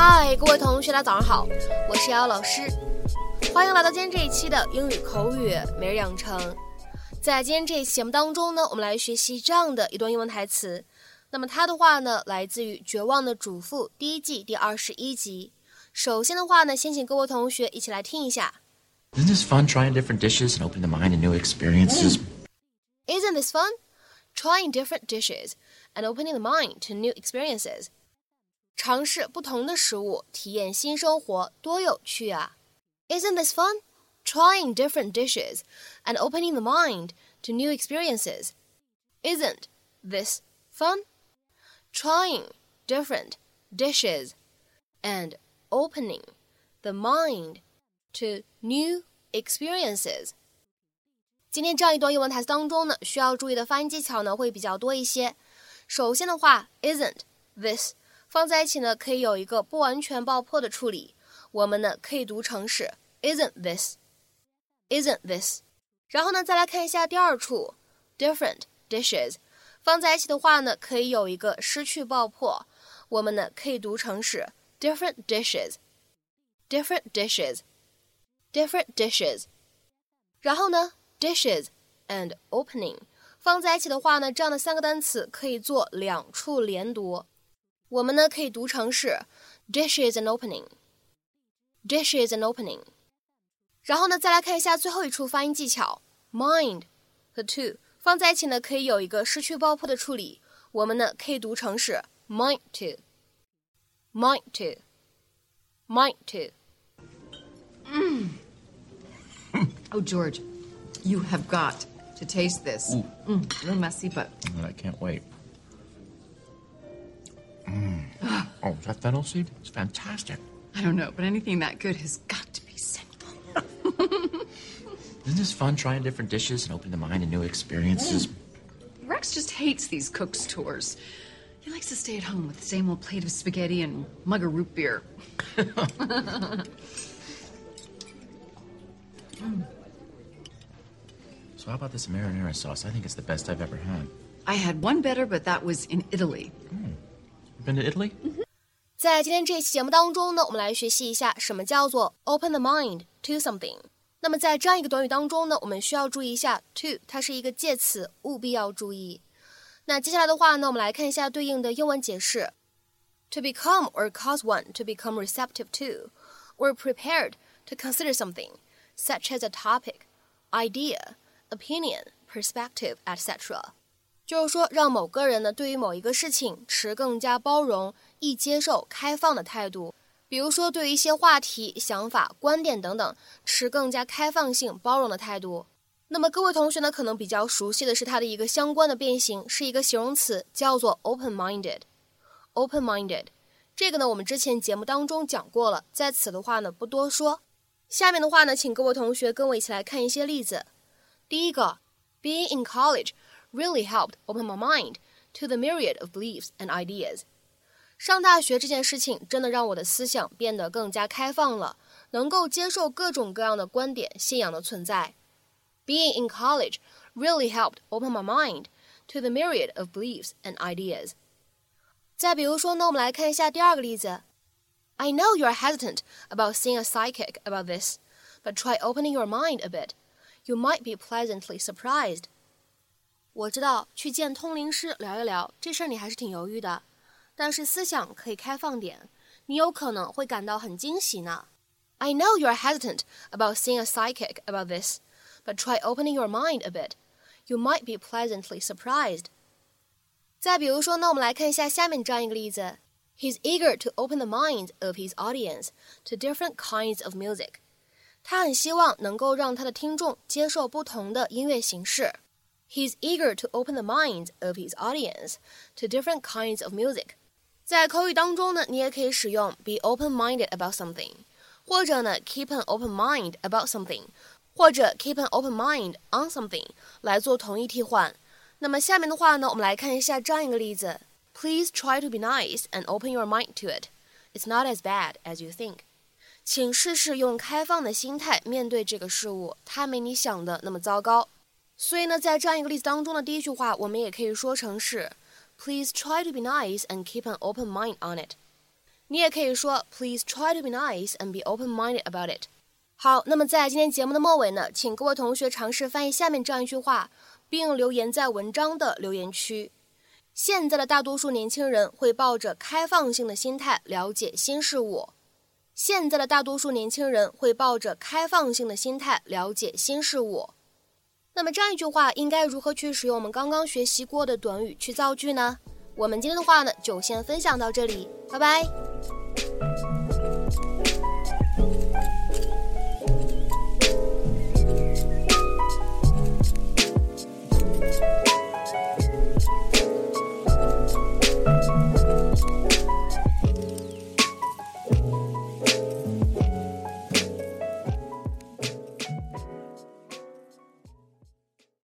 嗨，各位同学，大家早上好，我是瑶瑶老师，欢迎来到今天这一期的英语口语每日养成。在今天这一期节目当中呢，我们来学习这样的一段英文台词。那么它的话呢，来自于《绝望的主妇》第一季第21集。首先的话呢，先请各位同学一起来听一下。Isn't this fun trying different dishes and opening the mind to new experiences? Isn't this fun trying different dishes and opening the mind to new experiences?尝试不同的食物，体验新生活，多有趣啊！ Isn't this fun? Trying different dishes and opening the mind to new experiences. Isn't this fun? Trying different dishes and opening the mind to new experiences. 今天这样一段英文台词当中呢，需要注意的发音技巧呢会比较多一些。首先的话 ，Isn't this?放在一起呢，可以有一个不完全爆破的处理。我们呢可以读成是 Isn't this? Isn't this? 然后呢，再来看一下第二处 Different dishes 放在一起的话呢，可以有一个失去爆破。我们呢可以读成是 Different dishes. Different dishes. Different dishes. 然后呢 Dishes and opening 放在一起的话呢，这样的三个单词可以做两处连读。我们呢可以读成是 dishes and opening, dishes and opening。 然后呢，再来看一下最后一处发音技巧 mind 和 to 放在一起呢，可以有一个失去爆破的处理。我们呢可以读成是 mind to, mind to, mind to、Oh George, you have got to taste this、A little messy but I can't wait.Oh, is that fennel seed? It's fantastic. I don't know, but anything that good has got to be sinful. Isn't this fun trying different dishes and opening the mind to new experiences? Rex just hates these cook's tours. He likes to stay at home with the same old plate of spaghetti and mug of root beer. So how about this marinara sauce? I think it's the best I've ever had. I had one better, but that was in Italy. You've been to Italy?在今天这一期节目当中呢，我们来学习一下什么叫做 open the mind to something。那么在这样一个短语当中呢，我们需要注意一下 to 它是一个介词，务必要注意。那接下来的话呢，我们来看一下对应的英文解释 To become or cause one to become receptive to or prepared to consider something such as a topic, idea, opinion, perspective, etc.就是说让某个人呢对于某一个事情持更加包容易接受开放的态度，比如说对于一些话题想法观点等等持更加开放性包容的态度。那么各位同学呢可能比较熟悉的是它的一个相关的变形，是一个形容词叫做 open-minded。open-minded 这个呢我们之前节目当中讲过了，在此的话呢不多说。下面的话呢请各位同学跟我一起来看一些例子。第一个 Being in college really helped open my mind to the myriad of beliefs and ideas. 上大学这件事情真的让我的思想变得更加开放了，能够接受各种各样的观点、信仰的存在。Being in college really helped open my mind to the myriad of beliefs and ideas. 再比如说呢，我们来看一下第二个例子。I know you're hesitant about seeing a psychic about this, but try opening your mind a bit. You might be pleasantly surprised.我知道去见通灵师聊一聊这事儿你还是挺犹豫的，但是思想可以开放点，你有可能会感到很惊喜呢。I know you're hesitant about seeing a psychic about this, but try opening your mind a bit. You might be pleasantly surprised. 再比如说呢，我们来看一下下面这样一个例子。He's eager to open the minds of his audience to different kinds of music. 他很希望能够让他的听众接受不同的音乐形式。He's eager to open the minds of his audience to different kinds of music. 在口语当中呢，你也可以使用 be open-minded about something, 或者呢 keep an open mind about something, 或者 keep an open mind on something 来做同义替换。那么下面的话呢，我们来看一下这样一个例子。Please try to be nice and open your mind to it. It's not as bad as you think. 请试试用开放的心态面对这个事物，它没你想的那么糟糕。所以呢，在这样一个例子当中的第一句话，我们也可以说成是 Please try to be nice and keep an open mind on it。你也可以说 Please try to be nice and be open-minded about it。 好，那么在今天节目的末尾呢，请各位同学尝试翻译下面这样一句话，并留言在文章的留言区。现在的大多数年轻人会抱着开放性的心态了解新事物。现在的大多数年轻人会抱着开放性的心态了解新事物。那么这样一句话应该如何去使用我们刚刚学习过的短语去造句呢？我们今天的话呢就先分享到这里，拜拜。